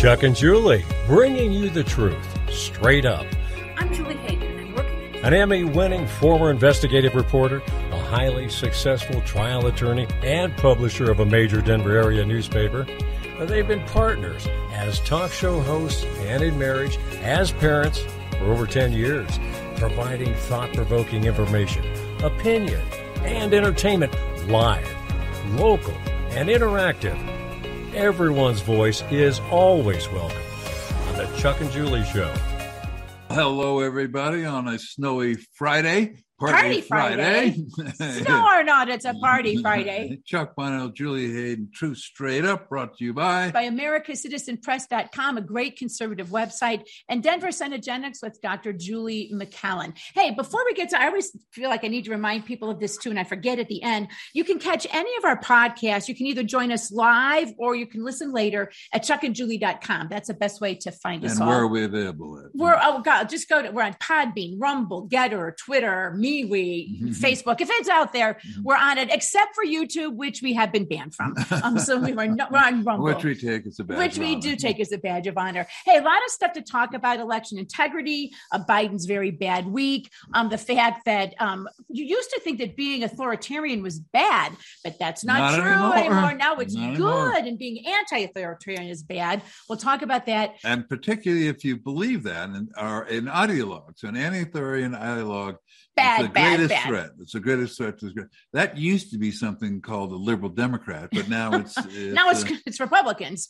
Chuck and Julie, bringing you the truth, straight up. I'm Julie Hayden, and we're an Emmy-winning former investigative reporter, a highly successful trial attorney, and publisher of a major Denver area newspaper. They've been partners as talk show hosts and in marriage, as parents for over 10 years, providing thought-provoking information, opinion, and entertainment live, local, and interactive. Everyone's voice is always welcome on the Chuck and Julie Show. Hello, everybody, on a snowy Friday. Party Friday. Snow or not, it's a party Friday. Chuck Bonnell, Julie Hayden, Truth Straight Up, brought to you by AmericaCitizenPress.com, a great conservative website, and Denver Centigenics with Dr. Julie McCallan. Hey, before we get to, I always feel like I need to remind people of this too, and I forget at the end. You can catch any of our podcasts. You can either join us live or you can listen later at ChuckAndJulie.com. That's the best way to find us all. And where are we available at? We're on Podbean, Rumble, Getter, Twitter, Facebook. If it's out there, we're on it, except for YouTube, which we have been banned from. We're on Rumble, which we take as a badge of honor. Hey, a lot of stuff to talk about: election integrity, Biden's very bad week, the fact that you used to think that being authoritarian was bad, but that's not true anymore. Now it's not good, and being anti-authoritarian is bad. We'll talk about that, and particularly if you believe that and are an ideologue, so an anti-authoritarian ideologue. It's the greatest threat. It's the greatest threat to this. That used to be something called the liberal Democrat, but now it's Republicans.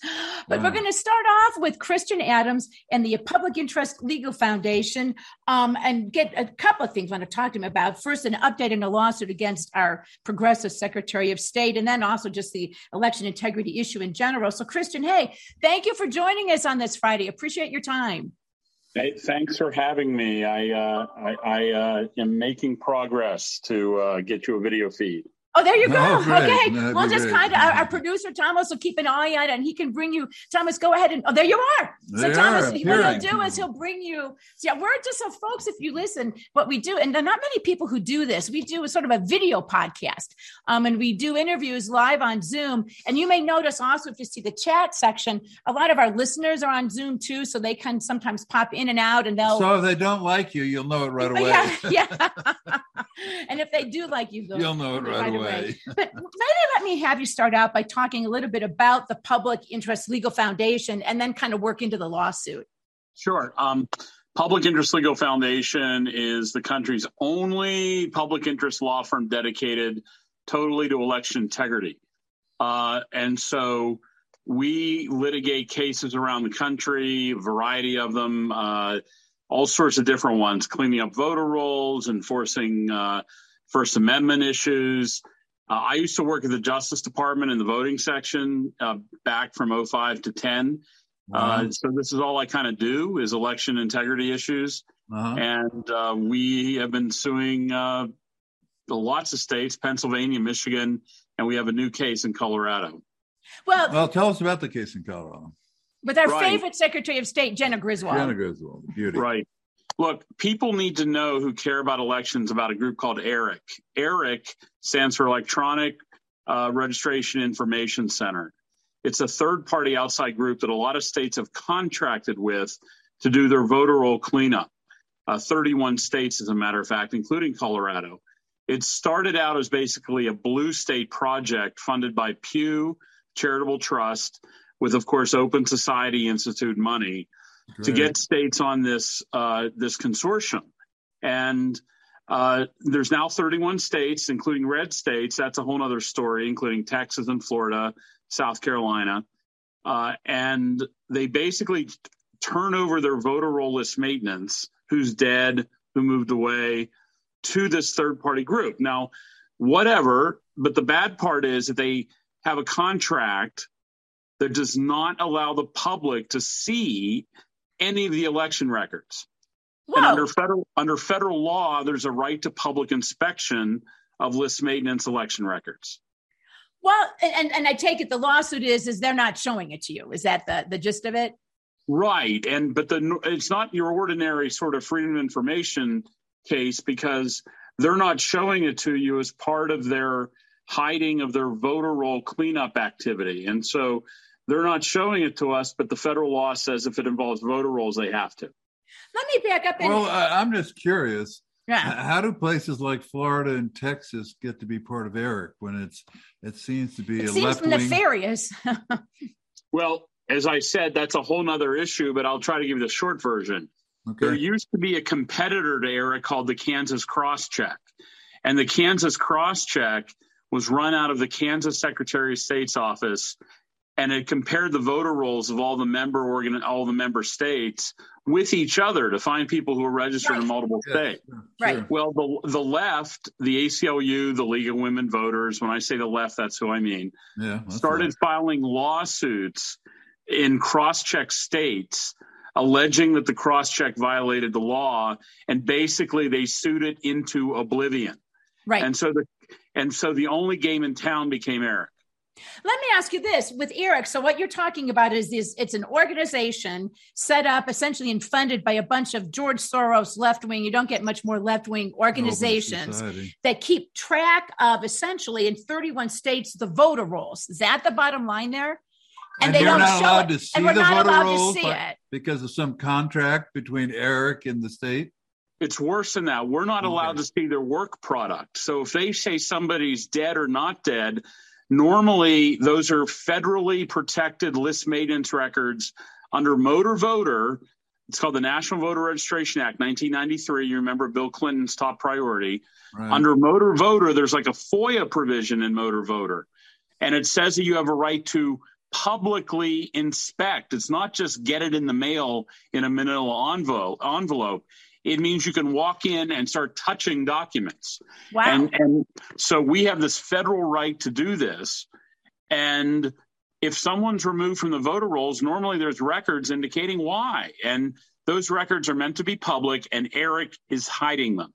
But we're going to start off with Christian Adams and the Public Interest Legal Foundation, and get a couple of things I want to talk to him about. First, an update on a lawsuit against our progressive Secretary of State, and then also just the election integrity issue in general. So, Christian, hey, thank you for joining us on this Friday. Appreciate your time. Hey, thanks for having me. I am making progress to get you a video feed. Oh, there you go. Okay. We'll just kind of, our producer, Thomas, will keep an eye on it, and he can bring you, Thomas, go ahead and, oh, there you are. So Thomas, what he'll do is he'll bring you, we're just some folks, if you listen, what we do, and there are not many people who do this. We do a sort of a video podcast, and we do interviews live on Zoom. And you may notice also, if you see the chat section, a lot of our listeners are on Zoom too, so they can sometimes pop in and out, and they'll. So if they don't like you, you'll know it right away. Yeah. And if they do like you, you'll know it right away. But maybe let me have you start out by talking a little bit about the Public Interest Legal Foundation, and then kind of work into the lawsuit. Sure. Public Interest Legal Foundation is the country's only public interest law firm dedicated totally to election integrity. And so we litigate cases around the country, a variety of them, all sorts of different ones, cleaning up voter rolls, enforcing First Amendment issues. I used to work at the Justice Department in the voting section back from 05 to 10. Wow. So this is all I kind of do is election integrity issues. Uh-huh. And we have been suing lots of states, Pennsylvania, Michigan, and we have a new case in Colorado. Well, tell us about the case in Colorado. With our favorite Secretary of State, Jena Griswold. Jena Griswold, beauty. Right. Look, people need to know who care about elections about a group called ERIC. ERIC stands for Electronic Registration Information Center. It's a third-party outside group that a lot of states have contracted with to do their voter roll cleanup. 31 states, as a matter of fact, including Colorado. It started out as basically a blue state project funded by Pew Charitable Trust with, of course, Open Society Institute money. Great. To get states on this this consortium. And there's now 31 states, including red states. That's a whole other story, including Texas and Florida, South Carolina. And they basically turn over their voter roll list maintenance, who's dead, who moved away, to this third-party group. Now, whatever, but the bad part is that they have a contract that does not allow the public to see any of the election records. And under federal law, there's a right to public inspection of list maintenance election records. Well, and I take it the lawsuit is they're not showing it to you. Is that the gist of it? Right. But it's not your ordinary sort of freedom of information case, because they're not showing it to you as part of their hiding of their voter roll cleanup activity. And so They're not showing it to us, but the federal law says if it involves voter rolls, they have to. Let me back up. Well, I'm just curious. Yeah. How do places like Florida and Texas get to be part of ERIC when it seems to be a left-wing? It seems nefarious. Well, as I said, that's a whole nother issue, but I'll try to give you the short version. Okay. There used to be a competitor to ERIC called the Kansas Cross Check, and the Kansas Cross Check was run out of the Kansas Secretary of State's office, and it compared the voter rolls of all the member states with each other to find people who are registered in multiple states. Right. Well, the left, the ACLU, the League of Women Voters, when I say the left, that's who I mean, started filing lawsuits in cross-check states alleging that the cross-check violated the law, and basically they sued it into oblivion. Right. And so the only game in town became ERIC. Let me ask you this with ERIC. So what you're talking about is this: it's an organization set up essentially and funded by a bunch of George Soros left-wing. You don't get much more left-wing organizations that keep track of essentially in 31 states the voter rolls. Is that the bottom line there? And they don't show it, and we're not allowed to see it because of some contract between ERIC and the state. It's worse than that. We're not allowed to see their work product. So if they say somebody's dead or not dead. Normally, those are federally protected list maintenance records under Motor Voter. It's called the National Voter Registration Act, 1993. You remember Bill Clinton's top priority. Right. Under Motor Voter, there's like a FOIA provision in Motor Voter. And it says that you have a right to publicly inspect. It's not just get it in the mail in a manila envelope. It means you can walk in and start touching documents. Wow. And so we have this federal right to do this. And if someone's removed from the voter rolls, normally there's records indicating why. And those records are meant to be public, and ERIC is hiding them.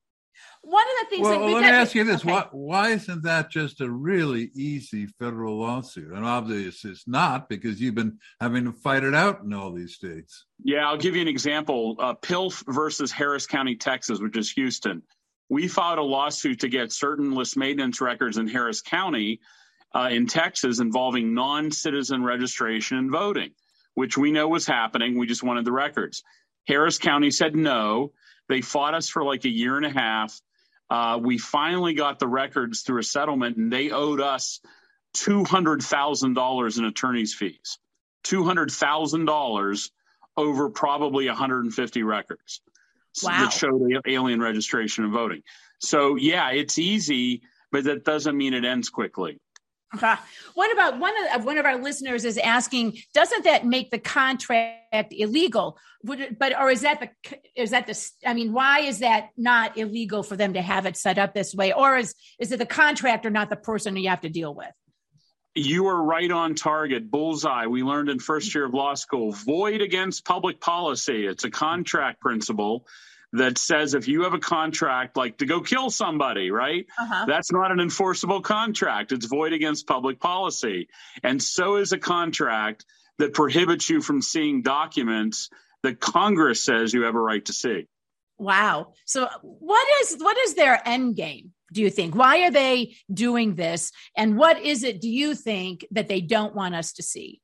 One of the things let me ask you this. Okay. Why isn't that just a really easy federal lawsuit? And obviously it's not, because you've been having to fight it out in all these states. Yeah, I'll give you an example. Pilf versus Harris County, Texas, which is Houston. We filed a lawsuit to get certain list maintenance records in Harris County in Texas involving non-citizen registration and voting, which we know was happening. We just wanted the records. Harris County said no. They fought us for like a year and a half. We finally got the records through a settlement, and they owed us $200,000 in attorney's fees, $200,000 over probably 150 records that showed alien registration and voting. So, yeah, it's easy, but that doesn't mean it ends quickly. Uh-huh. What about one of our listeners is asking, doesn't that make the contract illegal? Why is that not illegal for them to have it set up this way? Or is it the contractor, not the person you have to deal with? You are right on target. Bullseye. We learned in first year of law school, void against public policy. It's a contract principle that says if you have a contract, like to go kill somebody, right? Uh-huh. That's not an enforceable contract. It's void against public policy. And so is a contract that prohibits you from seeing documents that Congress says you have a right to see. Wow. So what is their end game, do you think? Why are they doing this? And what is it, do you think, that they don't want us to see?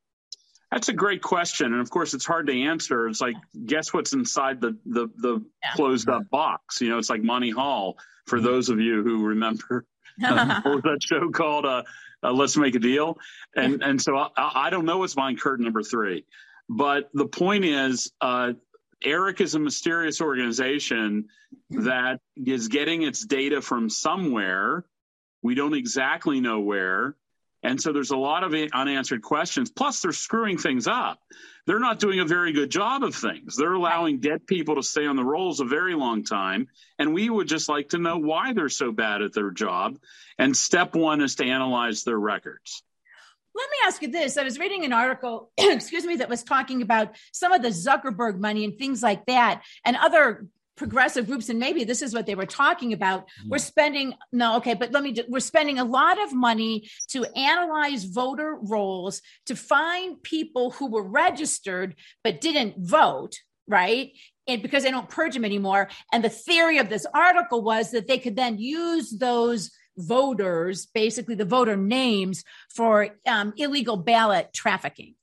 That's a great question. And of course, it's hard to answer. It's like, guess what's inside the closed up box? You know, it's like Monty Hall, for those of you who remember that show called Let's Make a Deal. And so I don't know what's behind curtain number three. But the point is, ERIC is a mysterious organization that is getting its data from somewhere. We don't exactly know where. And so there's a lot of unanswered questions. Plus, they're screwing things up. They're not doing a very good job of things. They're allowing dead people to stay on the rolls a very long time. And we would just like to know why they're so bad at their job. And step one is to analyze their records. Let me ask you this. I was reading an article, that was talking about some of the Zuckerberg money and things like that and other progressive groups, and maybe this is what they were talking about. We're spending a lot of money to analyze voter rolls to find people who were registered but didn't vote, right? And because they don't purge them anymore. And the theory of this article was that they could then use those voters, basically the voter names, for illegal ballot trafficking.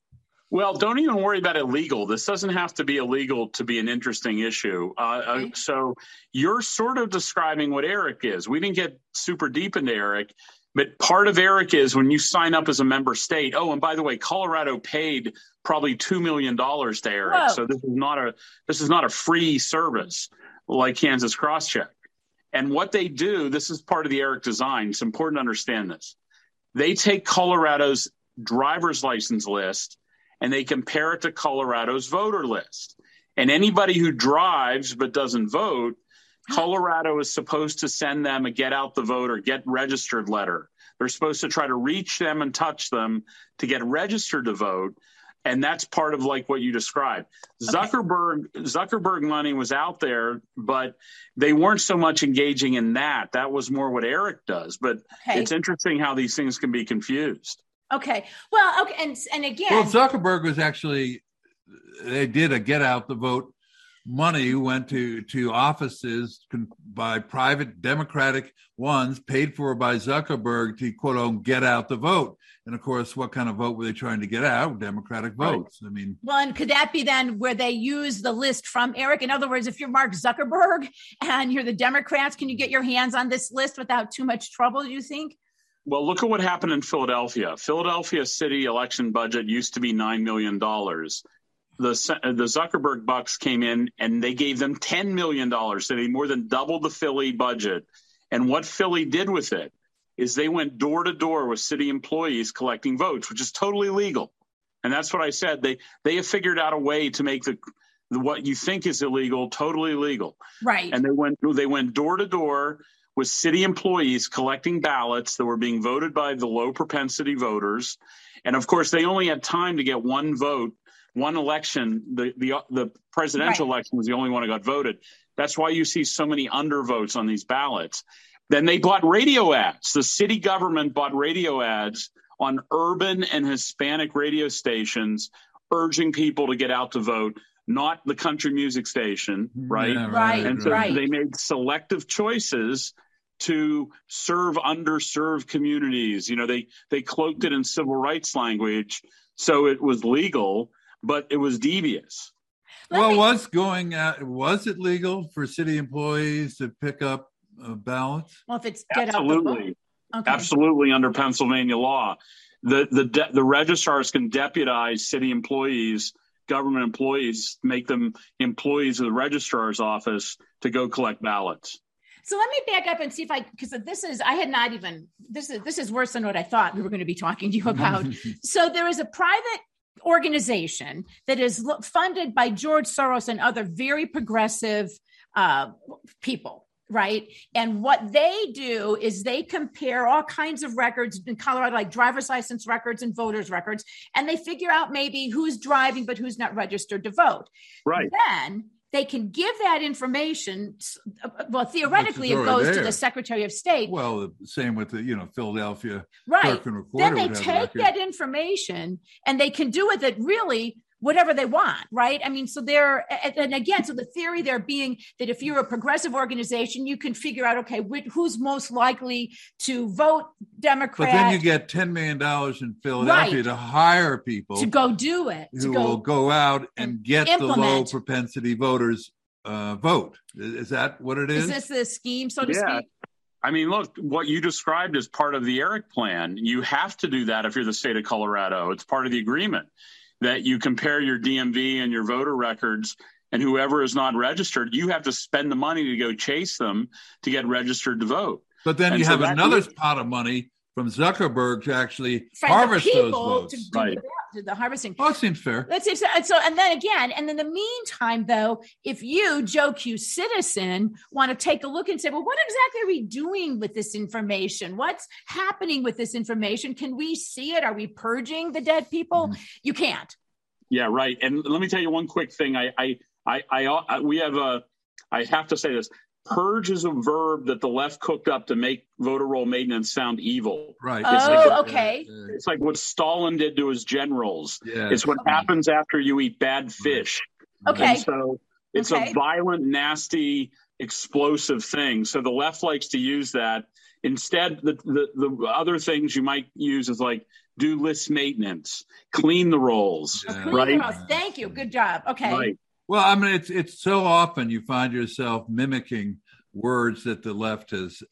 Well, don't even worry about illegal. This doesn't have to be illegal to be an interesting issue. Okay. So you're sort of describing what ERIC is. We didn't get super deep into ERIC, but part of ERIC is when you sign up as a member state. Oh, and by the way, Colorado paid probably $2 million to ERIC. Whoa. So this is not a free service like Kansas Cross Check. And what they do, this is part of the ERIC design. It's important to understand this. They take Colorado's driver's license list and they compare it to Colorado's voter list. And anybody who drives but doesn't vote, Colorado is supposed to send them a get out the vote or get registered letter. They're supposed to try to reach them and touch them to get registered to vote. And that's part of like what you described. Okay. Zuckerberg money was out there, but they weren't so much engaging in that. That was more what ERIC does. But It's interesting how these things can be confused. Okay. Well, okay. And again. Well, Zuckerberg was actually, they did a get out the vote. Money went to offices by private Democratic ones paid for by Zuckerberg to, quote, unquote, get out the vote. And, of course, what kind of vote were they trying to get out? Democratic votes. Right. I mean. Well, and could that be then where they use the list from ERIC? In other words, if you're Mark Zuckerberg and you're the Democrats, can you get your hands on this list without too much trouble, you think? Well, look at what happened in Philadelphia. Philadelphia city election budget used to be $9 million. The Zuckerberg bucks came in and they gave them $10 million. So they more than doubled the Philly budget. And what Philly did with it is they went door to door with city employees collecting votes, which is totally legal. And that's what I said. They have figured out a way to make the what you think is illegal totally legal. Right. And they went door to door with city employees collecting ballots that were being voted by the low propensity voters. And of course, they only had time to get one vote. One election, the presidential election was the only one that got voted. That's why you see so many undervotes on these ballots. Then they bought radio ads. The city government bought radio ads on urban and Hispanic radio stations, urging people to get out to vote, not the country music station, right? Yeah, right. And so they made selective choices to serve underserved communities. You know, they cloaked it in civil rights language, so it was legal. But it was devious. Was it legal for city employees to pick up ballots? Well, if it's get absolutely, out the vote. Okay. Absolutely under Pennsylvania law, the registrars can deputize city employees, government employees, make them employees of the registrar's office to go collect ballots. So let me back up and see if this is worse than what I thought we were going to be talking to you about. So there is a private organization that is funded by George Soros and other very progressive people, right? And what they do is they compare all kinds of records in Colorado, like driver's license records and voters records, and they figure out maybe who's driving but who's not registered to vote. Right. Then they can give that information. Well, theoretically, it goes to the Secretary of State. Well, the same with the Philadelphia. Right. Then they take that information and they can do with it really whatever they want. Right. I mean, so they're and again, so the theory there being that if you're a progressive organization, you can figure out, OK, who's most likely to vote Democrat. But then you get $10 million in Philadelphia to hire people to go do it, will go out and get the low propensity voters vote. Is that what it is? Is this the scheme, so to speak? I mean, look, what you described is part of the ERIC plan. You have to do that if you're the state of Colorado. It's part of the agreement that you compare your DMV and your voter records, and whoever is not registered, you have to spend the money to go chase them to get registered to vote. But then you have another pot of money from Zuckerberg to actually harvest those votes. The harvesting. Well, that seems fair. That seems so. And in the meantime, though, if you, Joe Q citizen, want to take a look and say, well, what exactly are we doing with this information? What's happening with this information? Can we see it? Are we purging the dead people? Mm-hmm. You can't. Yeah, right. And let me tell you one quick thing. I have to say this. Purge is a verb that the left cooked up to make voter roll maintenance sound evil. Right. It's like what Stalin did to his generals. Yeah. It's what happens after you eat bad fish. Okay. And so it's a violent, nasty, explosive thing. So the left likes to use that. Instead, the other things you might use is like do list maintenance, clean the rolls, right? Thank you. Good job. Okay. Right. Well, I mean, it's so often you find yourself mimicking words that the left has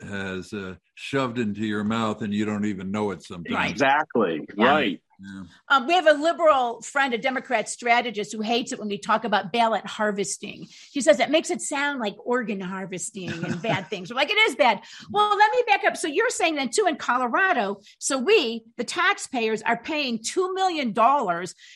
shoved into your mouth, and you don't even know it sometimes. Exactly. Yeah. Right. Yeah. We have a liberal friend, a Democrat strategist, who hates it when we talk about ballot harvesting. He says that makes it sound like organ harvesting and bad things. We're like, it is bad. Well, let me back up. So you're saying that too in Colorado. So we, the taxpayers, are paying $2 million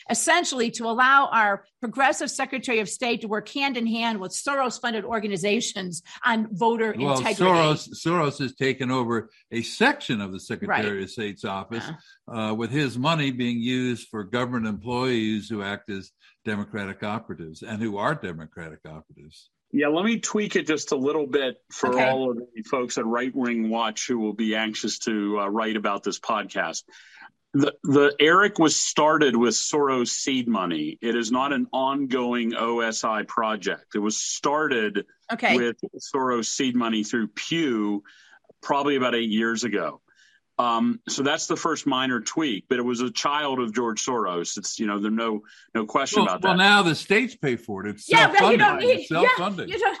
essentially to allow our progressive Secretary of State to work hand in hand with Soros-funded organizations on voter integrity. Soros has taken over a section of the Secretary of State's office with his money being used for government employees who act as Democratic operatives and who are Democratic operatives. Yeah, let me tweak it just a little bit for all of the folks at Right Wing Watch who will be anxious to write about this podcast. The ERIC was started with Soros seed money. It is not an ongoing OSI project. It was started with Soros seed money through Pew probably about 8 years ago. So that's the first minor tweak, but it was a child of George Soros. It's, you know, there's no question about that. Well, now the states pay for it. It's self-funding. Right.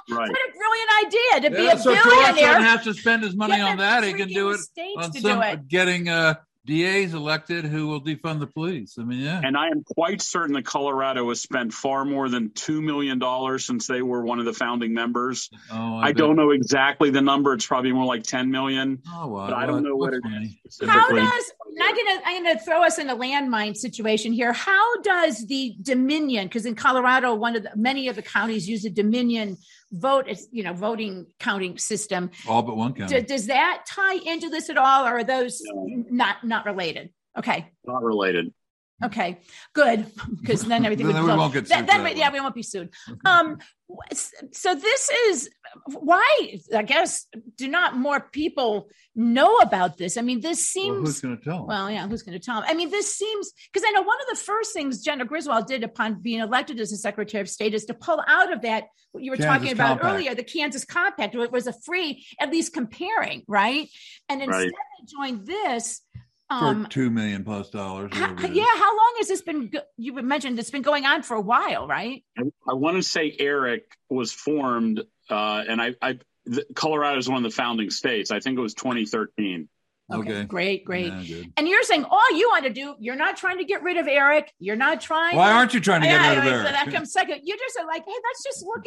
What a brilliant idea to be a billionaire. George doesn't have to spend his money on that. He can do it on getting DAs elected who will defund the police. I mean, And I am quite certain that Colorado has spent far more than $2 million since they were one of the founding members. I don't know exactly the number. It's probably more like $10 million. But I don't know what it is specifically. I'm going to throw us in a landmine situation here. How does the Dominion, because in Colorado, many of the counties use a Dominion voting counting system. All but one county. Does that tie into this at all, or are those not related? Okay. Not related. Okay, good, because then everything then we won't get sued. We won't be sued. So this is why, I guess, do not more people know about this? I mean, this seems... Well, who's going to tell? Well, yeah, who's going to tell? I mean, this seems... Because I know one of the first things Jena Griswold did upon being elected as the Secretary of State is to pull out of that, what you were talking about earlier, the Kansas Compact. It was a free, at least comparing, right? And instead of joined this... for $2 million+. How long has this been? You mentioned it's been going on for a while, right? I want to say ERIC was formed, and Colorado is one of the founding states. I think it was 2013. Okay. Great. Yeah, and you're saying all you want to do, you're not trying to get rid of ERIC. You're not trying. Why aren't you trying to get rid of ERIC? So that comes second. You just are like, hey, let's just look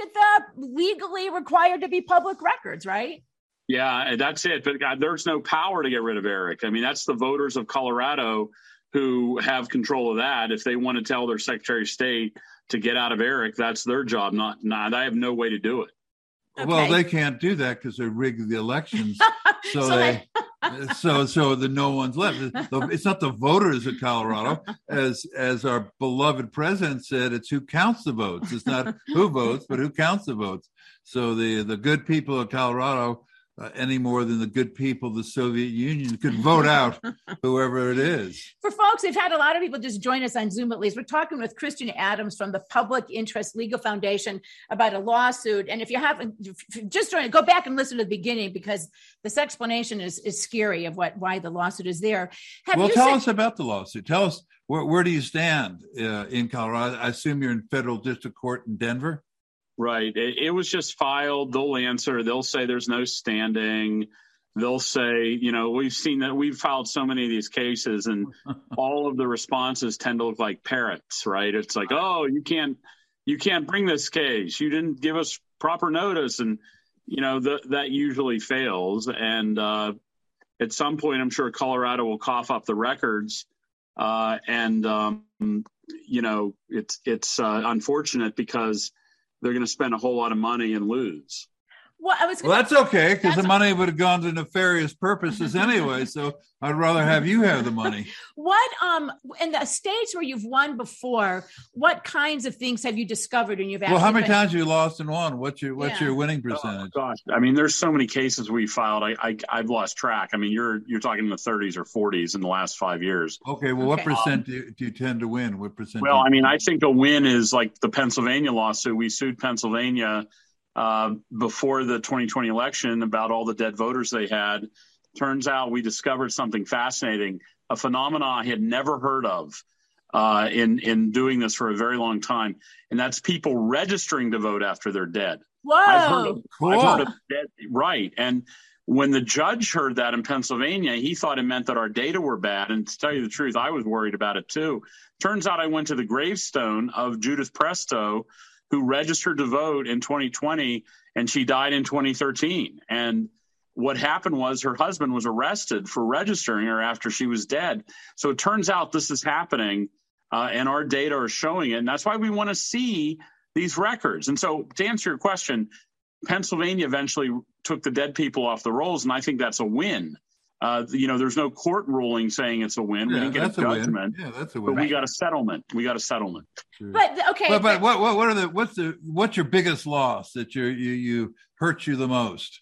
at the legally required to be public records, right? Yeah, that's it. But God, there's no power to get rid of ERIC. I mean, that's the voters of Colorado who have control of that. If they want to tell their Secretary of State to get out of ERIC, that's their job. Not I have no way to do it. Okay. Well, they can't do that because they rigged the elections. So that no one's left. It's not the voters of Colorado, as our beloved president said. It's who counts the votes. It's not who votes, but who counts the votes. So the good people of Colorado, any more than the good people of the Soviet Union, could vote out whoever it is. For folks, we've had a lot of people just join us on Zoom, at least. We're talking with Christian Adams from the Public Interest Legal Foundation about a lawsuit. And if you haven't, just join, go back and listen to the beginning, because this explanation is scary of why the lawsuit is there. Tell us about the lawsuit. Tell us, where do you stand in Colorado? I assume you're in federal district court in Denver? Right. It was just filed. They'll answer. They'll say there's no standing. They'll say, we've seen that we've filed so many of these cases, and all of the responses tend to look like parrots, right? It's like, oh, you can't bring this case. You didn't give us proper notice. And, that usually fails. And at some point, I'm sure Colorado will cough up the records. It's unfortunate because they're going to spend a whole lot of money and lose. That's okay, because the money would have gone to nefarious purposes anyway. So I'd rather have you have the money. In the states where you've won before, what kinds of things have you discovered? And you've how many times have you lost and won? What's your winning percentage? Oh, gosh, I mean, there's so many cases we filed. I've lost track. I mean, you're talking in the 30s or 40s in the last 5 years. Okay, well, what percent do you tend to win? What percent? Well, I mean, I think a win is like the Pennsylvania lawsuit. We sued Pennsylvania before the 2020 election about all the dead voters they had. Turns out we discovered something fascinating. a phenomenon I had never heard of in doing this for a very long time, and that's people registering to vote after they're dead. Whoa! I've heard of dead, right. And when the judge heard that in Pennsylvania, he thought it meant that our data were bad. And to tell you the truth, I was worried about it too. Turns out I went to the gravestone of Judith Presto, who registered to vote in 2020, and she died in 2013. And what happened was her husband was arrested for registering her after she was dead. So it turns out this is happening, and our data are showing it. And that's why we want to see these records. And so to answer your question, Pennsylvania eventually took the dead people off the rolls, and I think that's a win. There's no court ruling saying it's a win. Yeah, we didn't get a judgment. Yeah, that's a win. But we got a settlement. Sure. But what's your biggest loss that you hurt you the most?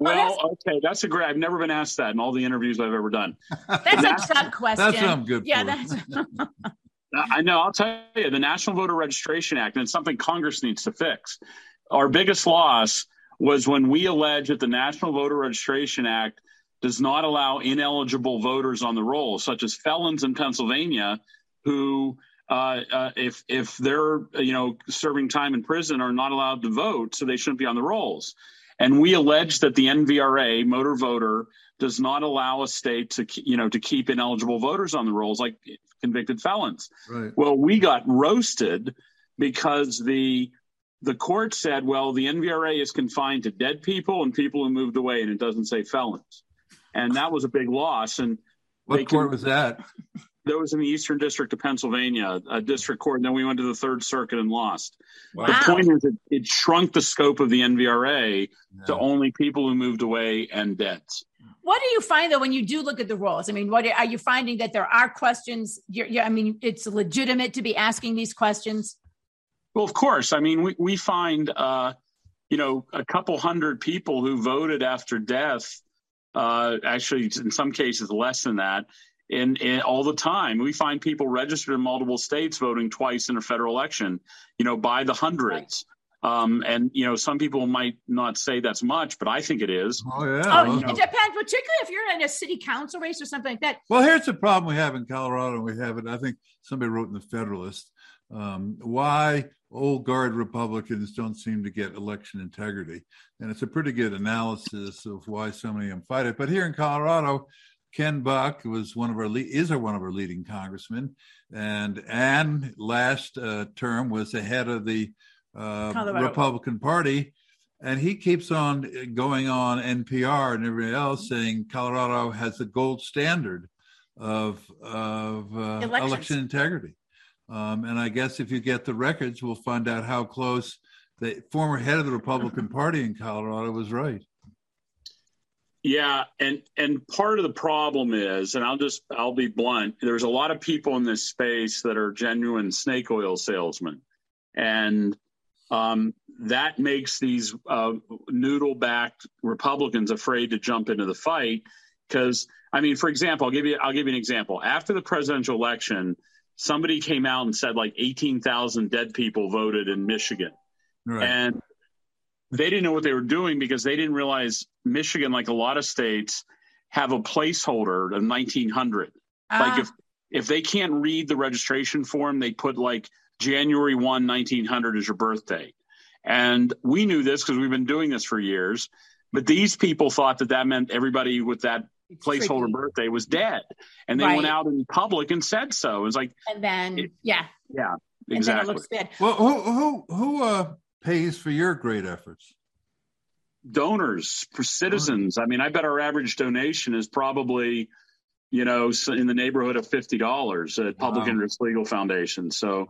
Well, okay, that's a great. I've never been asked that in all the interviews I've ever done. That's a tough question. That's what I'm good for. Yeah, I know. I'll tell you, the National Voter Registration Act, and it's something Congress needs to fix. Our biggest loss was when we alleged that the National Voter Registration Act does not allow ineligible voters on the rolls, such as felons in Pennsylvania, who, if they're serving time in prison, are not allowed to vote, so they shouldn't be on the rolls. And we alleged that the NVRA, Motor Voter, does not allow a state to to keep ineligible voters on the rolls, like convicted felons. Right. Well, we got roasted because the court said, well, the NVRA is confined to dead people and people who moved away, and it doesn't say felons. And that was a big loss. And what court was that? That was in the Eastern District of Pennsylvania, a district court. And then we went to the Third Circuit and lost. Wow. The point is it shrunk the scope of the NVRA to only people who moved away and debts. What do you find, though, when you do look at the rolls? I mean, what are you finding that there are questions? It's legitimate to be asking these questions. Well, of course. I mean, we find, a couple hundred people who voted after death, actually, in some cases, less than that. And all the time, we find people registered in multiple states voting twice in a federal election, by the hundreds. Right. Some people might not say that's much, but I think it is. Oh, yeah. It depends, particularly if you're in a city council race or something like that. Well, here's the problem we have in Colorado, and we have it. I think somebody wrote in the Federalist, why old guard Republicans don't seem to get election integrity. And it's a pretty good analysis of why so many of them fight it. But here in Colorado, Ken Buck was one of our leading congressmen, and last term was the head of the Republican Party, and he keeps on going on NPR and everybody else saying Colorado has the gold standard of election integrity, and I guess if you get the records, we'll find out how close the former head of the Republican Party in Colorado was right. Yeah, and part of the problem is, and I'll be blunt, there's a lot of people in this space that are genuine snake oil salesmen. And that makes these noodle-backed Republicans afraid to jump into the fight. Because, I mean, for example, I'll give you an example. After the presidential election, somebody came out and said like 18,000 dead people voted in Michigan. Right. And they didn't know what they were doing because they didn't realize Michigan, like a lot of states, have a placeholder of 1900. Like if they can't read the registration form, they put like January 1, 1900 as your birth date. And we knew this because we've been doing this for years. But these people thought that meant everybody with that placeholder birthday was dead. And they went out in public and said so. It was like, and then, Yeah, exactly. And then it looks bad. Well, who pays for your great efforts? Donors, for citizens. I mean, I bet our average donation is probably, in the neighborhood of $50 at Public Interest Legal Foundation. So,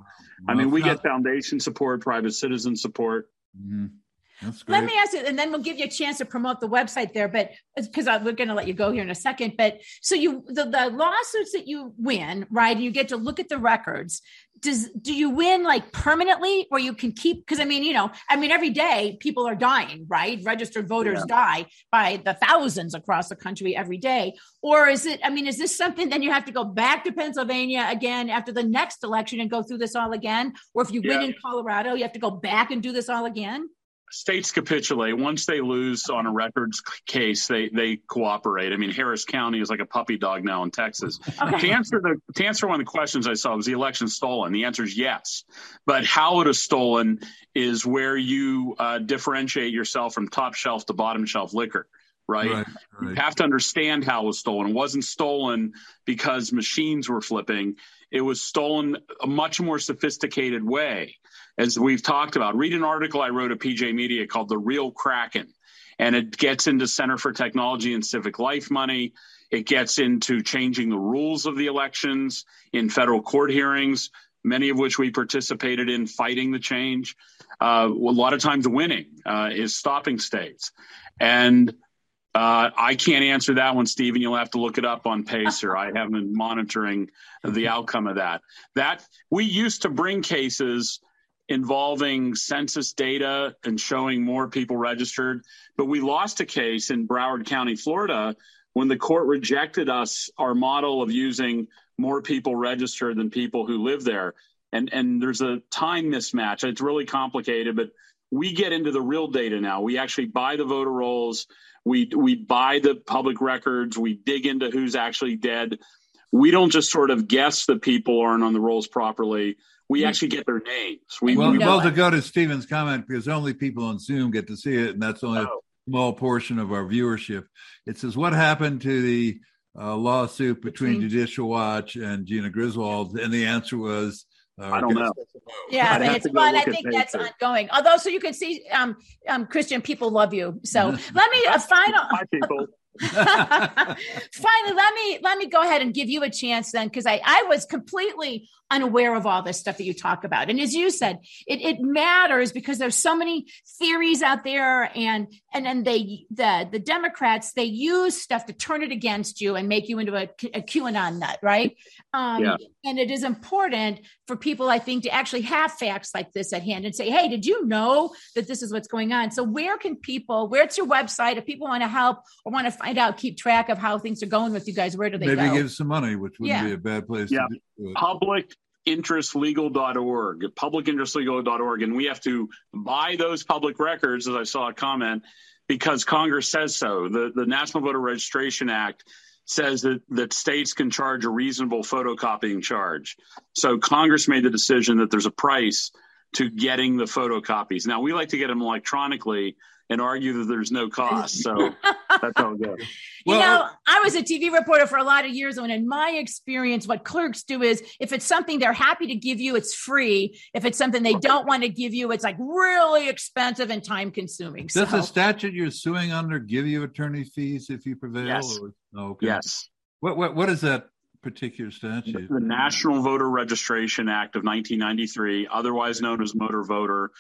we get foundation support, private citizen support. Mm-hmm. That's great. Let me ask you, and then we'll give you a chance to promote the website there, but because we're going to let you go here in a second. But so the lawsuits that you win, right? You get to look at the records. Do you win like permanently, or you can keep? Because every day people are dying, right? Registered voters die by the thousands across the country every day. Or is it? I mean, is this something then you have to go back to Pennsylvania again after the next election and go through this all again? Or if you win in Colorado, you have to go back and do this all again? States capitulate. Once they lose on a records case, they cooperate. I mean, Harris County is like a puppy dog now in Texas. Okay. To answer one of the questions I saw, was the election stolen? The answer is yes. But how it is stolen is where you differentiate yourself from top shelf to bottom shelf liquor. Right. You have to understand how it was stolen. It wasn't stolen because machines were flipping. It was stolen a much more sophisticated way, as we've talked about. Read an article I wrote at PJ Media called The Real Kraken, and it gets into Center for Technology and Civic Life money. It gets into changing the rules of the elections in federal court hearings, many of which we participated in fighting the change. A lot of times winning is stopping states. And I can't answer that one, Stephen. You'll have to look it up on PACER. I haven't been monitoring the outcome of that. That we used to bring cases involving census data and showing more people registered, but we lost a case in Broward County, Florida, when the court rejected our model of using more people registered than people who live there. And there's a time mismatch. It's really complicated, but we get into the real data now. We actually buy the voter rolls. We buy the public records. We dig into who's actually dead. We don't just sort of guess that people aren't on the rolls properly. We actually get their names. To go to Stephen's comment, because only people on Zoom get to see it, and that's only a small portion of our viewership. It says, what happened to the lawsuit between Judicial Watch and Jena Griswold? And the answer was, I don't know. Yeah, but it's fun. I think that's ongoing. Although, so you can see, Christian, people love you. So let me Hi, people. Finally, let me go ahead and give you a chance then, because I was completely unaware of all this stuff that you talk about. And as you said, it matters because there's so many theories out there, and the Democrats, they use stuff to turn it against you and make you into a QAnon nut, right? And it is important for people, I think, to actually have facts like this at hand and say, hey, did you know that this is what's going on? So where's your website? If people want to help or want to find out, keep track of how things are going with you guys, where do they go? Maybe give some money, which wouldn't be a bad place to do it. publicinterestlegal.org, and we have to buy those public records, as I saw a comment, because Congress says so. The National Voter Registration Act says that states can charge a reasonable photocopying charge. So Congress made the decision that there's a price to getting the photocopies. Now, we like to get them electronically and argue that there's no cost. So that's how it goes. I was a TV reporter for a lot of years, and in my experience, what clerks do is, if it's something they're happy to give you, it's free. If it's something they don't want to give you, it's like really expensive and time-consuming. Does the statute you're suing under give you attorney fees if you prevail? Yes. Yes. What is that particular statute? The National Voter Registration Act of 1993, otherwise known as Motor Voter,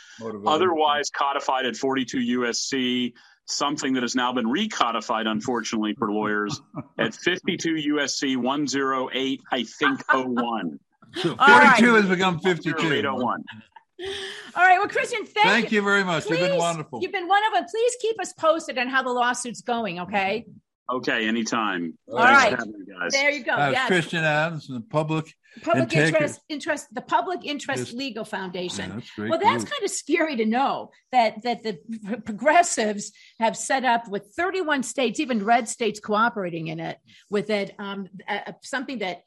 otherwise codified at 42 U.S.C., something that has now been recodified, unfortunately, for lawyers, at 52 U.S.C. 108, I think, 01. So 42 has become 52. All right. Well, Christian, thank you very much. You've been wonderful. You've been one of them. Please keep us posted on how the lawsuit's going, okay? Okay, anytime. All right. Guys. There you go. Christian Adams and the Public Interest Legal Foundation. Yeah, that's kind of scary to know that the progressives have set up, with 31 states, even red states, cooperating in it with it, something that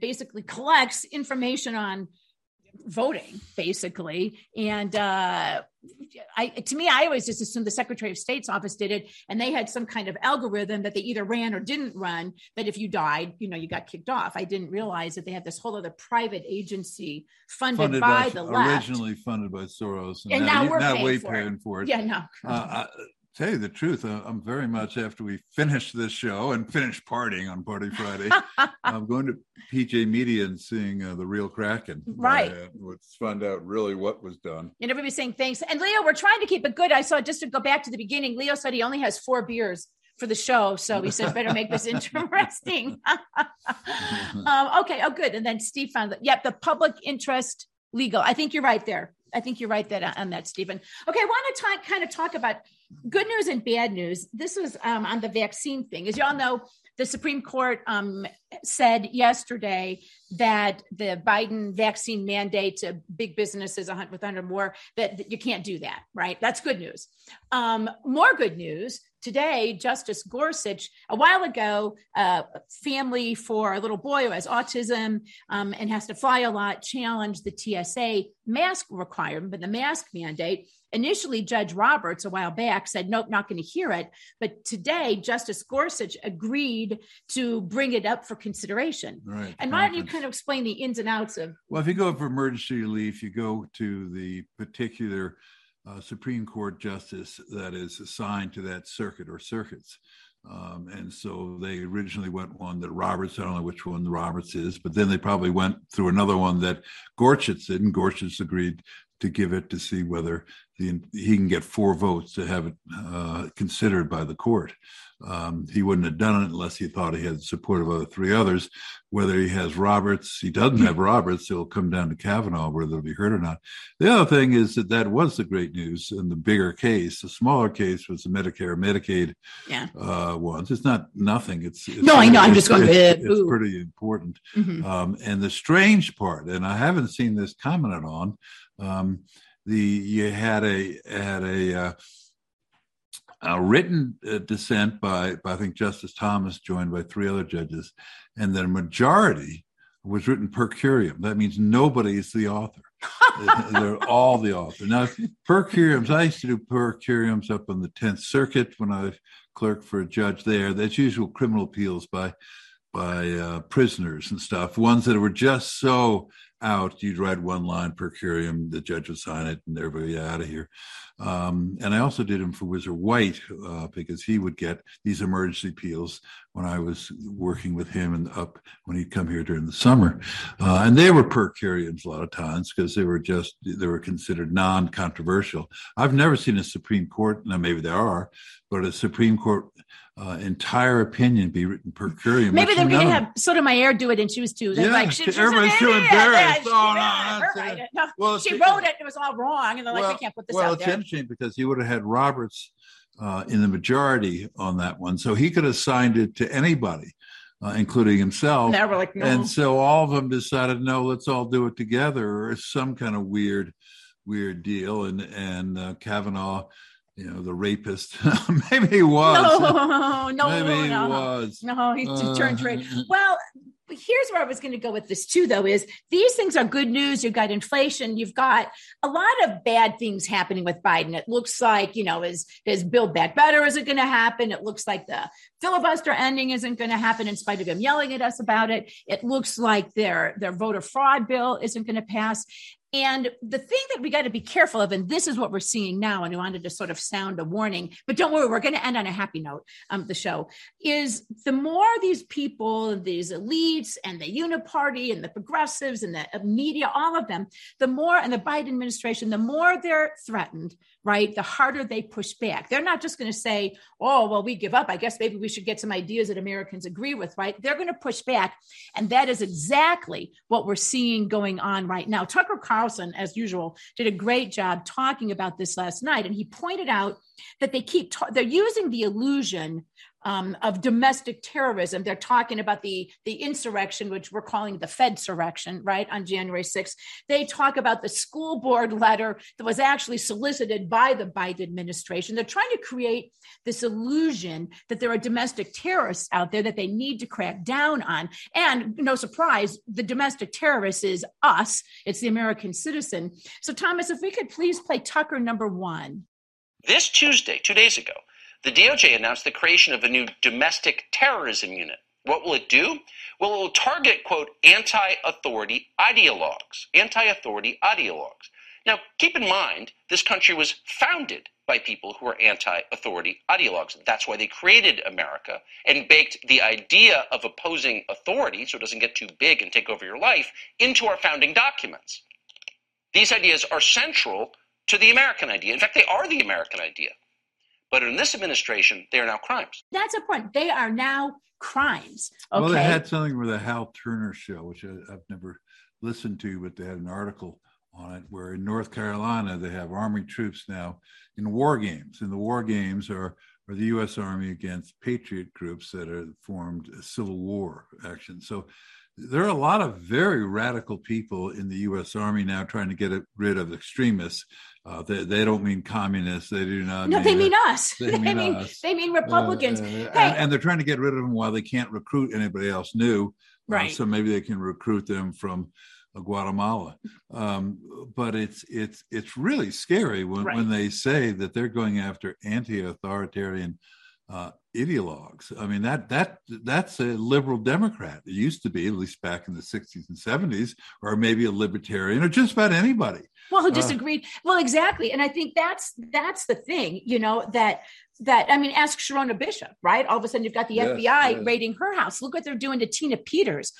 basically collects information on voting, basically. And I always just assumed the Secretary of State's office did it, and they had some kind of algorithm that they either ran or didn't run, that if you died, you got kicked off. I didn't realize that they had this whole other private agency funded by the left. Originally funded by Soros. And now we're paying for it. Yeah, no. Tell you the truth, I'm very much, after we finish this show and finish partying on Party Friday, I'm going to PJ Media and seeing The Real Kraken. Right. Let's find out really what was done. And everybody's saying thanks. And Leo, we're trying to keep it good. I saw, just to go back to the beginning, Leo said he only has 4 beers for the show. So he says, better make this interesting. Okay. Oh, good. And then Steve found that. Yep. The Public Interest Legal. I think you're right there. I think you're right on that, Stephen. Okay. I want to kind of talk about good news and bad news. This was on the vaccine thing. As y'all know, the Supreme Court said yesterday that the Biden vaccine mandate to big businesses with 100 more, that you can't do that, right? That's good news. More good news. Today, Justice Gorsuch, a while ago, a family for a little boy who has autism and has to fly a lot, challenged the TSA mask requirement, but the mask mandate. Initially, Judge Roberts a while back said, nope, not going to hear it. But today, Justice Gorsuch agreed to bring it up for consideration. Right. And why don't you kind of explain the ins and outs of... Well, if you go for emergency relief, you go to the particular... Supreme Court justice that is assigned to that circuit or circuits. And so they originally went one that Roberts, I don't know which one Roberts is, but then they probably went through another one that Gorsuch did, and Gorsuch agreed to give it to see whether he can get four votes to have it considered by the court. He wouldn't have done it unless he thought he had support of three others. Whether he has Roberts, he doesn't have Roberts, it'll come down to Kavanaugh, whether it'll be heard or not. The other thing is that was the great news in the bigger case. The smaller case was the Medicare, Medicaid ones. It's not nothing. It's pretty important. Mm-hmm. And the strange part, and I haven't seen this commented on, you had a written dissent by I think Justice Thomas, joined by three other judges, and the majority was written per curiam. That means nobody is the author. They're all the author. Now, per curiams, I used to do per curiams up on the 10th Circuit when I was clerk for a judge there. That's usual criminal appeals by prisoners and stuff, ones that were just so out. You'd write one line per curiam, the judge would sign it, and everybody out of here. And I also did him for Wizard White because he would get these emergency appeals when I was working with him and up when he'd come here during the summer. And they were per curiams a lot of times because they were considered non-controversial. I've never seen a Supreme Court, now maybe there are, but a Supreme Court entire opinion be written per curiam. Maybe they're going to have Sotomayer do it, and she was too. Yeah, like, everybody's too embarrassed. She wrote it, it was all wrong, and they're like, we can't put this out there. Well, it's interesting because you would have had Roberts in the majority on that one, so he could have signed it to anybody, including himself. And they were like, no. And so all of them decided, no, let's all do it together, or some kind of weird deal, and Kavanaugh... You know, the rapist. Maybe he was. No, he turned right. Well, here's where I was going to go with this too, though, is these things are good news. You've got inflation. You've got a lot of bad things happening with Biden. It looks like, is Build Back Better isn't going to happen. It looks like the filibuster ending isn't going to happen in spite of him yelling at us about it. It looks like their voter fraud bill isn't going to pass. And the thing that we got to be careful of, and this is what we're seeing now, and we wanted to sort of sound a warning, but don't worry, we're going to end on a happy note, the show, is the more these people, these elites and the Uniparty and the progressives and the media, all of them, the more, and the Biden administration, the more they're threatened, right, the harder they push back. They're not just going to say, oh, well, we give up. I guess maybe we should get some ideas that Americans agree with, right? They're going to push back. And that is exactly what we're seeing going on right now. Tucker Carlson, as usual, did a great job talking about this last night. And he pointed out that they they're using the illusion of domestic terrorism. They're talking about the insurrection, which we're calling the Fedsurrection, right, on January 6th. They talk about the school board letter that was actually solicited by the Biden administration. They're trying to create this illusion that there are domestic terrorists out there that they need to crack down on. And no surprise, the domestic terrorist is us. It's the American citizen. So, Thomas, if we could please play Tucker number one. This Tuesday, 2 days ago, the DOJ announced the creation of a new domestic terrorism unit. What will it do? Well, it will target, quote, anti-authority ideologues. Now, keep in mind, this country was founded by people who are anti-authority ideologues. That's why they created America and baked the idea of opposing authority, so it doesn't get too big and take over your life, into our founding documents. These ideas are central to the American idea. In fact, they are the American idea. But in this administration, they are now crimes. That's a point. They are now crimes. Okay? Well, they had something with the Hal Turner show, which I've never listened to, but they had an article on it, where in North Carolina, they have Army troops now in war games. And the war games are the U.S. Army against patriot groups that are formed a civil war action. So there are a lot of very radical people in the U.S. Army now trying to get rid of extremists. They don't mean communists. They do not. No, they mean us. They mean Republicans. And they're trying to get rid of them while they can't recruit anybody else new. Right. So maybe they can recruit them from Guatemala. But it's really scary when they say that they're going after anti-authoritarian ideologues. I mean, that's a liberal Democrat. It used to be, at least back in the 60s and 70s, or maybe a libertarian, or just about anybody. Well, who disagreed. Well, exactly. And I think that's the thing, that, I mean, ask Sharona Bishop, right? All of a sudden you've got the FBI raiding her house. Look what they're doing to Tina Peters.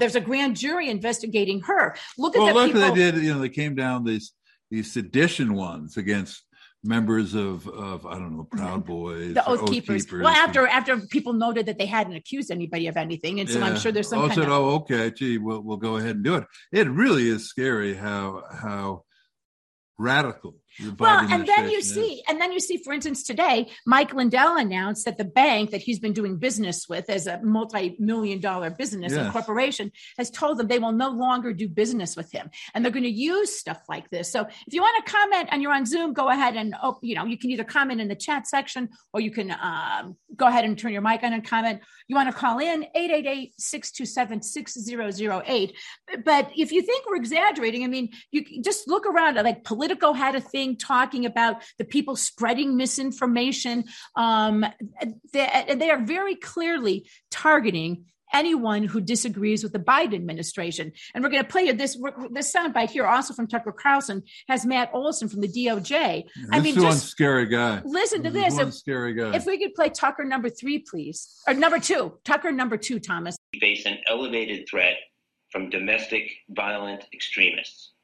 There's a grand jury investigating her. Look what they did. They came down these sedition ones against members of I don't know, Proud Boys, the Oath Keepers. Well, after people noted that they hadn't accused anybody of anything, and so I'm sure there's some kind of... Oh, okay, gee, we'll go ahead and do it. It really is scary how radical. And then you see, for instance, today, Mike Lindell announced that the bank that he's been doing business with as a multi-million-dollar business and corporation has told them they will no longer do business with him. And they're going to use stuff like this. So if you want to comment and you're on Zoom, go ahead and, you can either comment in the chat section, or you can go ahead and turn your mic on and comment. You want to call in 888-627-6008. But if you think we're exaggerating, I mean, you just look around at like Politico had a thing talking about the people spreading misinformation. They are very clearly targeting anyone who disagrees with the Biden administration. And we're going to play you this soundbite here, also from Tucker Carlson, has Matt Olson from the DOJ. Scary guy. Listen to this. Scary guy. If we could play Tucker number 3, please. Or number 2. Tucker number 2, Thomas. We face an elevated threat from domestic violent extremists.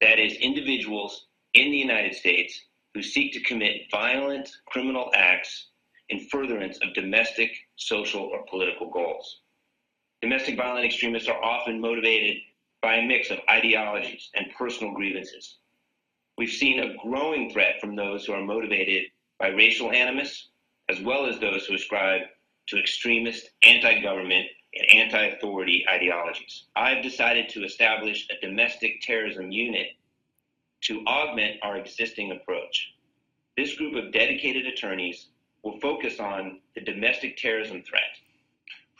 That is, individuals in the United States who seek to commit violent criminal acts in furtherance of domestic, social, or political goals. Domestic violent extremists are often motivated by a mix of ideologies and personal grievances. We've seen a growing threat from those who are motivated by racial animus, as well as those who ascribe to extremist, anti-government, and anti-authority ideologies. I've decided to establish a domestic terrorism unit to augment our existing approach. This group of dedicated attorneys will focus on the domestic terrorism threat.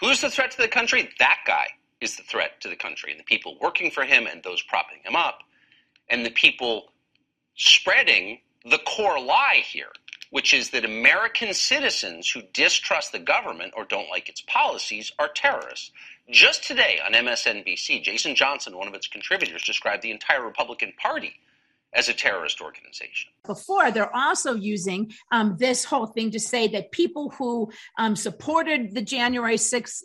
Who's the threat to the country? That guy is the threat to the country, and the people working for him and those propping him up, and the people spreading the core lie here, which is that American citizens who distrust the government or don't like its policies are terrorists. Just today on MSNBC, Jason Johnson, one of its contributors, described the entire Republican Party as a terrorist organization. Before, they're also using this whole thing to say that people who supported the January 6th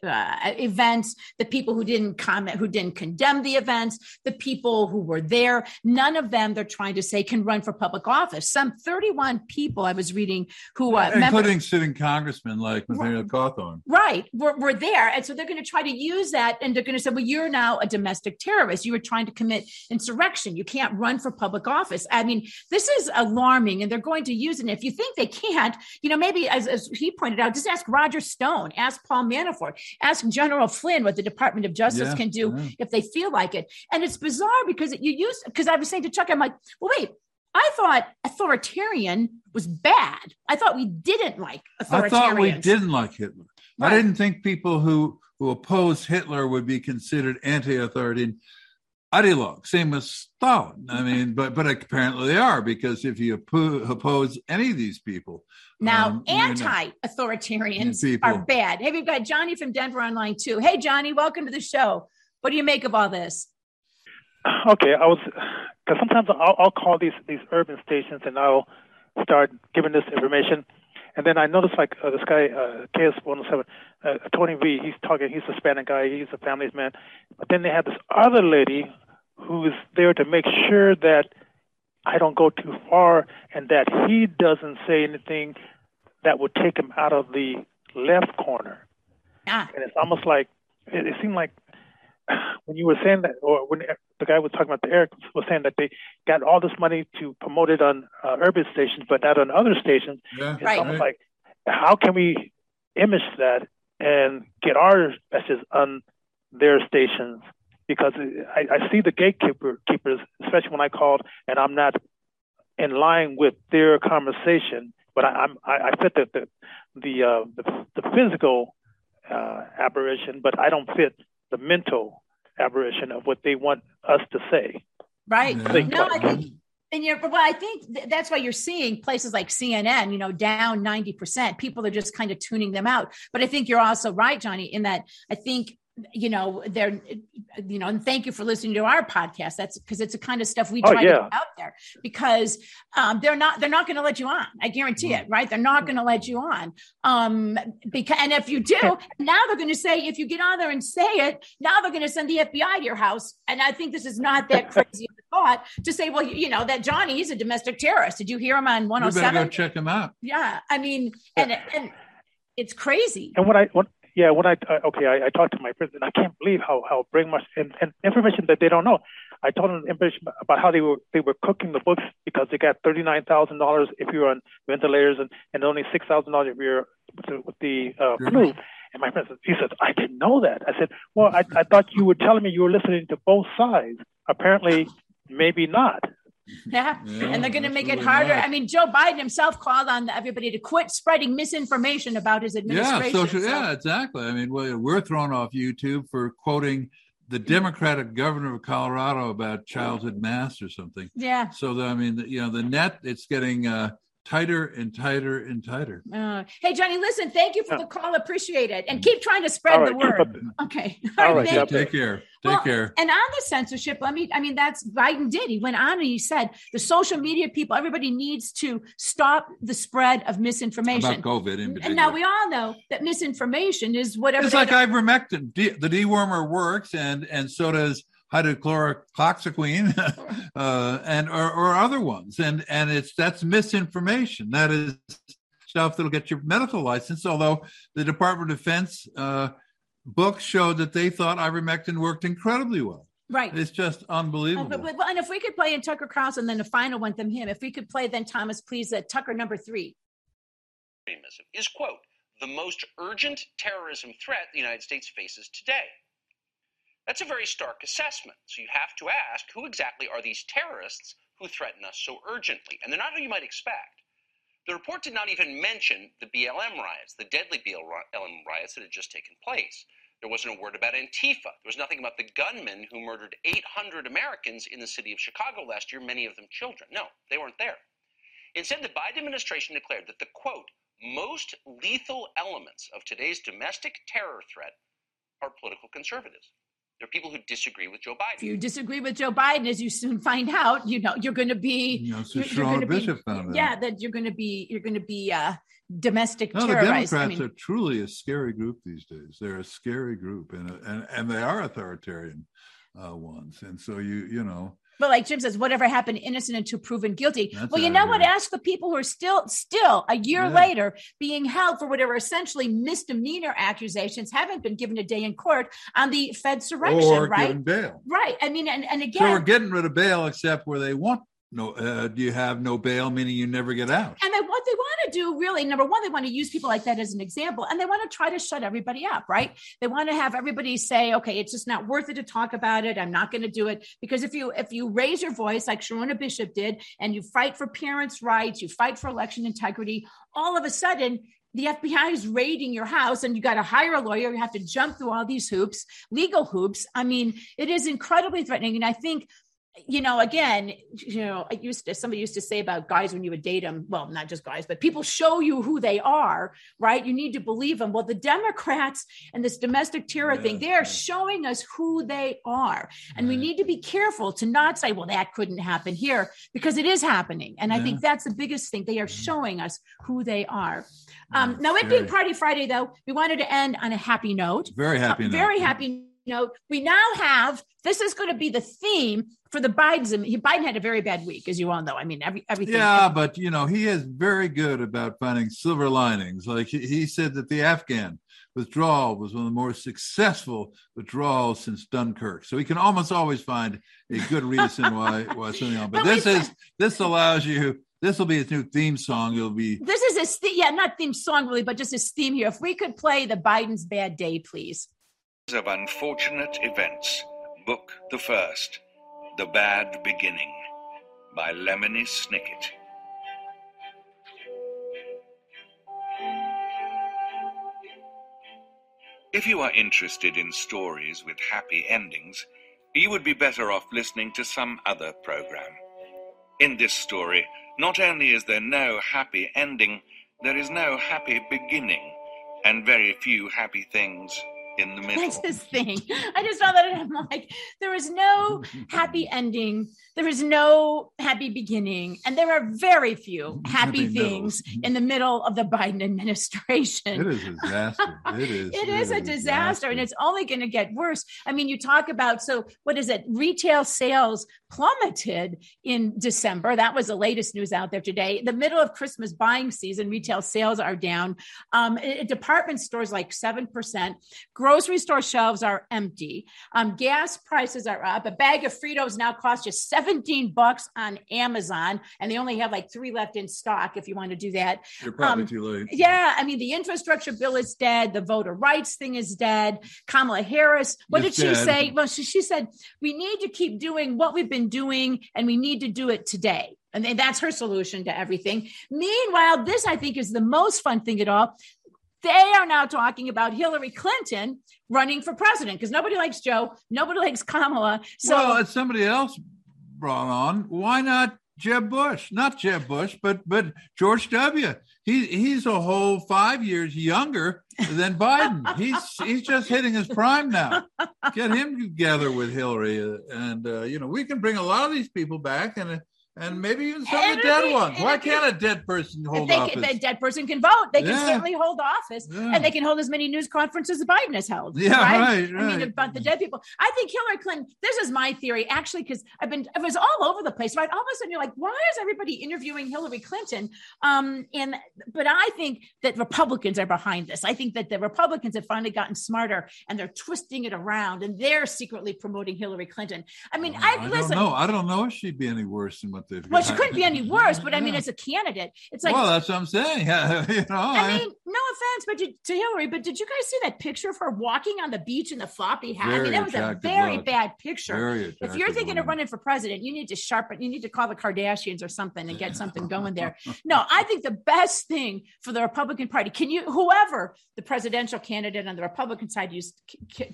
events, the people who didn't comment, who didn't condemn the events, the people who were there, none of them, they're trying to say, can run for public office. Some 31 people I was reading who... including sitting congressmen like Nathaniel Cawthorn. Right, were there. And so they're going to try to use that, and they're going to say, well, you're now a domestic terrorist. You were trying to commit insurrection. You can't run for public office. I mean, this is alarming, and they're going to use it. And if you think they can't, maybe as he pointed out, just ask Roger Stone, ask Paul Manafort, ask General Flynn what the Department of Justice can do if they feel like it. And it's bizarre because I was saying to Chuck, I'm like, well, wait, I thought authoritarian was bad. I thought we didn't like authoritarians. I thought we didn't like Hitler. Right. I didn't think people who opposed Hitler would be considered anti-authoritarian ideologue, same with Stalin. I mean, but apparently they are, because if you oppose any of these people now, anti-authoritarians are bad. Hey, we've got Johnny from Denver online too. Hey, Johnny, welcome to the show. What do you make of all this? Okay, because sometimes I'll call these urban stations and I'll start giving this information, and then I notice like this guy KS107, Tony V. He's talking. He's a Hispanic guy. He's a family's man. But then they have this other lady who's there to make sure that I don't go too far and that he doesn't say anything that would take him out of the left corner. And it's almost like, it seemed like when you were saying that, or when the guy was talking about, Eric was saying that they got all this money to promote it on urban stations, but not on other stations. Yeah, it's right. Almost like, how can we image that and get our message on their stations? Because I see the gatekeepers, especially when I called and I'm not in line with their conversation, but I fit the physical aberration, but I don't fit the mental aberration of what they want us to say. Right. Yeah. No, I think, and you know, well, I think that's why you're seeing places like CNN, you know, down 90%. People are just kind of tuning them out. But I think you're also right, Johnny, in that I think, you know, they're, you know, and thank you for listening to our podcast. That's because it's the kind of stuff we try to get out there, because they're not going to let you on. I guarantee it, right? They're not going to let you on. Because, and if you do, now they're going to say, if you get on there and say it, now they're going to send the FBI to your house. And I think this is not that crazy of a thought to say, well, you know, that Johnny is a domestic terrorist. Did you hear him on 107? You better go check him out. Yeah. I mean, and it's crazy. And I talked to my president, I can't believe how bring much and information that they don't know. I told them information about how they were cooking the books, because they got $39,000 if you're on ventilators and only $6,000 if you're with the flu. And my president, he says, I didn't know that. I said, well, I thought you were telling me you were listening to both sides. Apparently, maybe not. Yeah. And they're going to make it harder. Not. I mean, Joe Biden himself called on everybody to quit spreading misinformation about his administration. Yeah, exactly. I mean, we're thrown off YouTube for quoting the Democratic governor of Colorado about childhood masks or something. Yeah. So, I mean, you know, the net, it's getting tighter and tighter and tighter. Hey, Johnny, listen, thank you for the call. Appreciate it. And keep trying to spread the word. Okay. All right. Yeah, take care. Take care. And on the censorship, that's Biden did. He went on and he said the social media people, everybody needs to stop the spread of misinformation. About COVID in particular. And now we all know that misinformation is whatever. It's like ivermectin. The dewormer works, and so does hydroxychloroquine and other ones. And that's misinformation. That is stuff that'll get your medical license, although the Department of Defense books showed that they thought ivermectin worked incredibly well. Right. It's just unbelievable. But, and if we could play in Tucker Carlson, then the final one from him, if we could play then, Thomas, please, Tucker number 3. Is, quote, the most urgent terrorism threat the United States faces today. That's a very stark assessment. So you have to ask, who exactly are these terrorists who threaten us so urgently? And they're not who you might expect. The report did not even mention the BLM riots, the deadly BLM riots that had just taken place. There wasn't a word about Antifa. There was nothing about the gunman who murdered 800 Americans in the city of Chicago last year, many of them children. No, they weren't there. Instead, the Biden administration declared that the, quote, most lethal elements of today's domestic terror threat are political conservatives. There are people who disagree with Joe Biden. If you disagree with Joe Biden, as you soon find out, you know, you're going to be. You know, so Sharona Bishop found out. Yeah, that you're going to be domestic terrorized. The Democrats are truly a scary group these days. They're a scary group, and they are authoritarian ones. And so you know. But like Jim says, whatever happened to innocent until proven guilty. That's well, you know what? Ask the people who are still a year later being held for whatever essentially misdemeanor accusations, haven't been given a day in court on the Fed's surrection, or right? Given bail. Right. I mean, and again. So we're getting rid of bail except where they want. No, you have no bail, meaning you never get out. And then what they want to do, really, number one, they want to use people like that as an example, and they want to try to shut everybody up, right? They want to have everybody say, okay, it's just not worth it to talk about it. I'm not going to do it. Because if you raise your voice like Sharona Bishop did, and you fight for parents' rights, you fight for election integrity, all of a sudden the FBI is raiding your house, and you got to hire a lawyer. You have to jump through all these hoops, legal hoops. I mean, it is incredibly threatening. And I think, you know, again, you know, somebody used to say about guys when you would date them, well, not just guys, but people show you who they are, right? You need to believe them. Well, the Democrats and this domestic terror thing, they're showing us who they are. And we need to be careful to not say, well, that couldn't happen here, because it is happening. And I think that's the biggest thing. They are showing us who they are. Now, it being Party Friday, though, we wanted to end on a happy note. Very happy note. Very happy note. We now have, this is going to be the theme for the Bidens. Biden had a very bad week, as you all know. I mean, everything. Yeah, but, you know, he is very good about finding silver linings. Like he said that the Afghan withdrawal was one of the more successful withdrawals since Dunkirk. So we can almost always find a good reason why something on. But this allows you. This will be his new theme song. This is his not theme song really, but just his theme here. If we could play the Biden's Bad Day, please. Of unfortunate events, book the first, The Bad Beginning, by Lemony Snicket. If you are interested in stories with happy endings, you would be better off listening to some other program. In this story, not only is there no happy ending, there is no happy beginning, and very few happy things in the middle. That's his thing. I just saw that and I'm like, there is no happy ending, there is no happy beginning, and there are very few happy things in the middle of the Biden administration. It is a disaster. It is a disaster, and it's only going to get worse. I mean, you talk about, so what is it? Retail sales plummeted in December. That was the latest news out there today. The middle of Christmas buying season, retail sales are down. Department stores like 7%. Grocery store shelves are empty. Gas prices are up. A bag of Fritos now costs just $17 on Amazon, and they only have like 3 left in stock if you want to do that. You're probably too late. Yeah. I mean, the infrastructure bill is dead. The voter rights thing is dead. Kamala Harris, what did she say? Well, she said, we need to keep doing what we've been doing, and we need to do it today. And that's her solution to everything. Meanwhile, this, I think, is the most fun thing at all. They are now talking about Hillary Clinton running for president because nobody likes Joe. Nobody likes Kamala. So, well, it's somebody else brought on. Why not Jeb Bush? Not Jeb Bush, but George W. He's a whole 5 years younger than Biden. He's just hitting his prime now. Get him together with Hillary. And, we can bring a lot of these people back and maybe even some of the dead ones. Why can't a dead person hold office? A dead person can vote. They can certainly hold office, and they can hold as many news conferences as Biden has held. Yeah, right. I mean, about the dead people. I think Hillary Clinton, this is my theory, actually, because it was all over the place, right? All of a sudden, you're like, why is everybody interviewing Hillary Clinton? But I think that Republicans are behind this. I think that the Republicans have finally gotten smarter, and they're twisting it around, and they're secretly promoting Hillary Clinton. I mean, I don't know if she'd be any worse than what. Well, she couldn't be any worse, but I mean, as a candidate, it's like. Well, that's what I'm saying. I mean, no offense, but to Hillary, but did you guys see that picture of her walking on the beach in the floppy hat? I mean, that was a very bad picture. If you're thinking of running for president, you need to call the Kardashians or something and get something going there. No, I think the best thing for the Republican Party, whoever the presidential candidate on the Republican side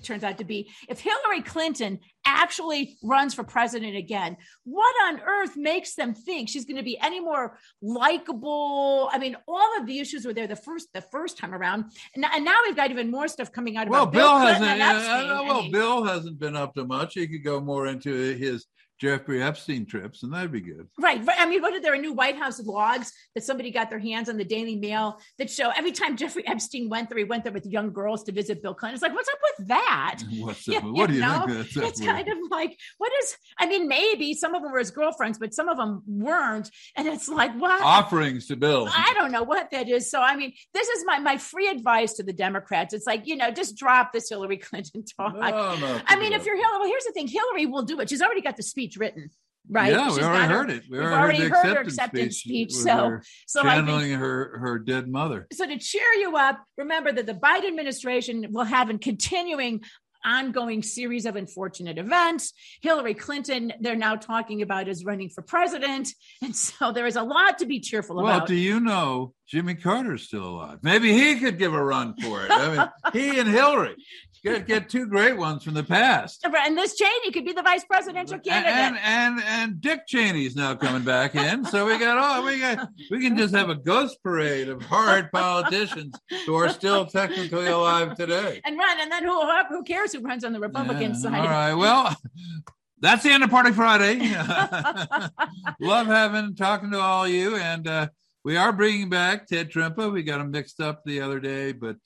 turns out to be, if Hillary Clinton actually runs for president again, what on earth makes them think she's going to be any more likable? I mean, all of the issues were there the first time around, and now we've got even more stuff coming out. Well, about Bill hasn't been up to much. He could go more into his Jeffrey Epstein trips, and that'd be good. Right. I mean, there are new White House logs that somebody got their hands on the Daily Mail that show every time Jeffrey Epstein went there, he went there with young girls to visit Bill Clinton. It's like, what's up with that? What do you think? That's kind of like, maybe some of them were his girlfriends, but some of them weren't. And it's like, what? Offerings to Bill. I don't know what that is. So, I mean, this is my free advice to the Democrats. It's like, just drop this Hillary Clinton talk. If you're Hillary, well, here's the thing. Hillary will do it. She's already got the speech written, right? Yeah, we've already heard her acceptance speech. So channeling her dead mother. So to cheer you up, remember that the Biden administration will have a continuing ongoing series of unfortunate events. Hillary Clinton, they're now talking about, is running for president. And so there is a lot to be cheerful about. Well, do you know Jimmy Carter's still alive? Maybe he could give a run for it. He and Hillary. Get two great ones from the past. And Liz Cheney could be the vice presidential candidate. And Dick Cheney's now coming back in. So we can just have a ghost parade of hard politicians who are still technically alive today. And run. And then who cares who runs on the Republican side? All right. Well, that's the end of Party Friday. Love talking to all you. And We are bringing back Ted Trimpa. We got him mixed up the other day, but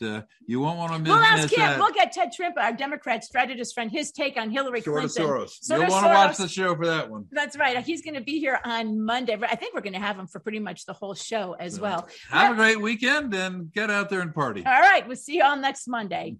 you won't want to miss that. We'll ask him. We'll get Ted Trimpa, our Democrat strategist friend, his take on Hillary Clinton. Soros. You'll want to watch the show for that one. That's right. He's going to be here on Monday. I think we're going to have him for pretty much the whole show as well. Have a great weekend and get out there and party. All right. We'll see you all next Monday.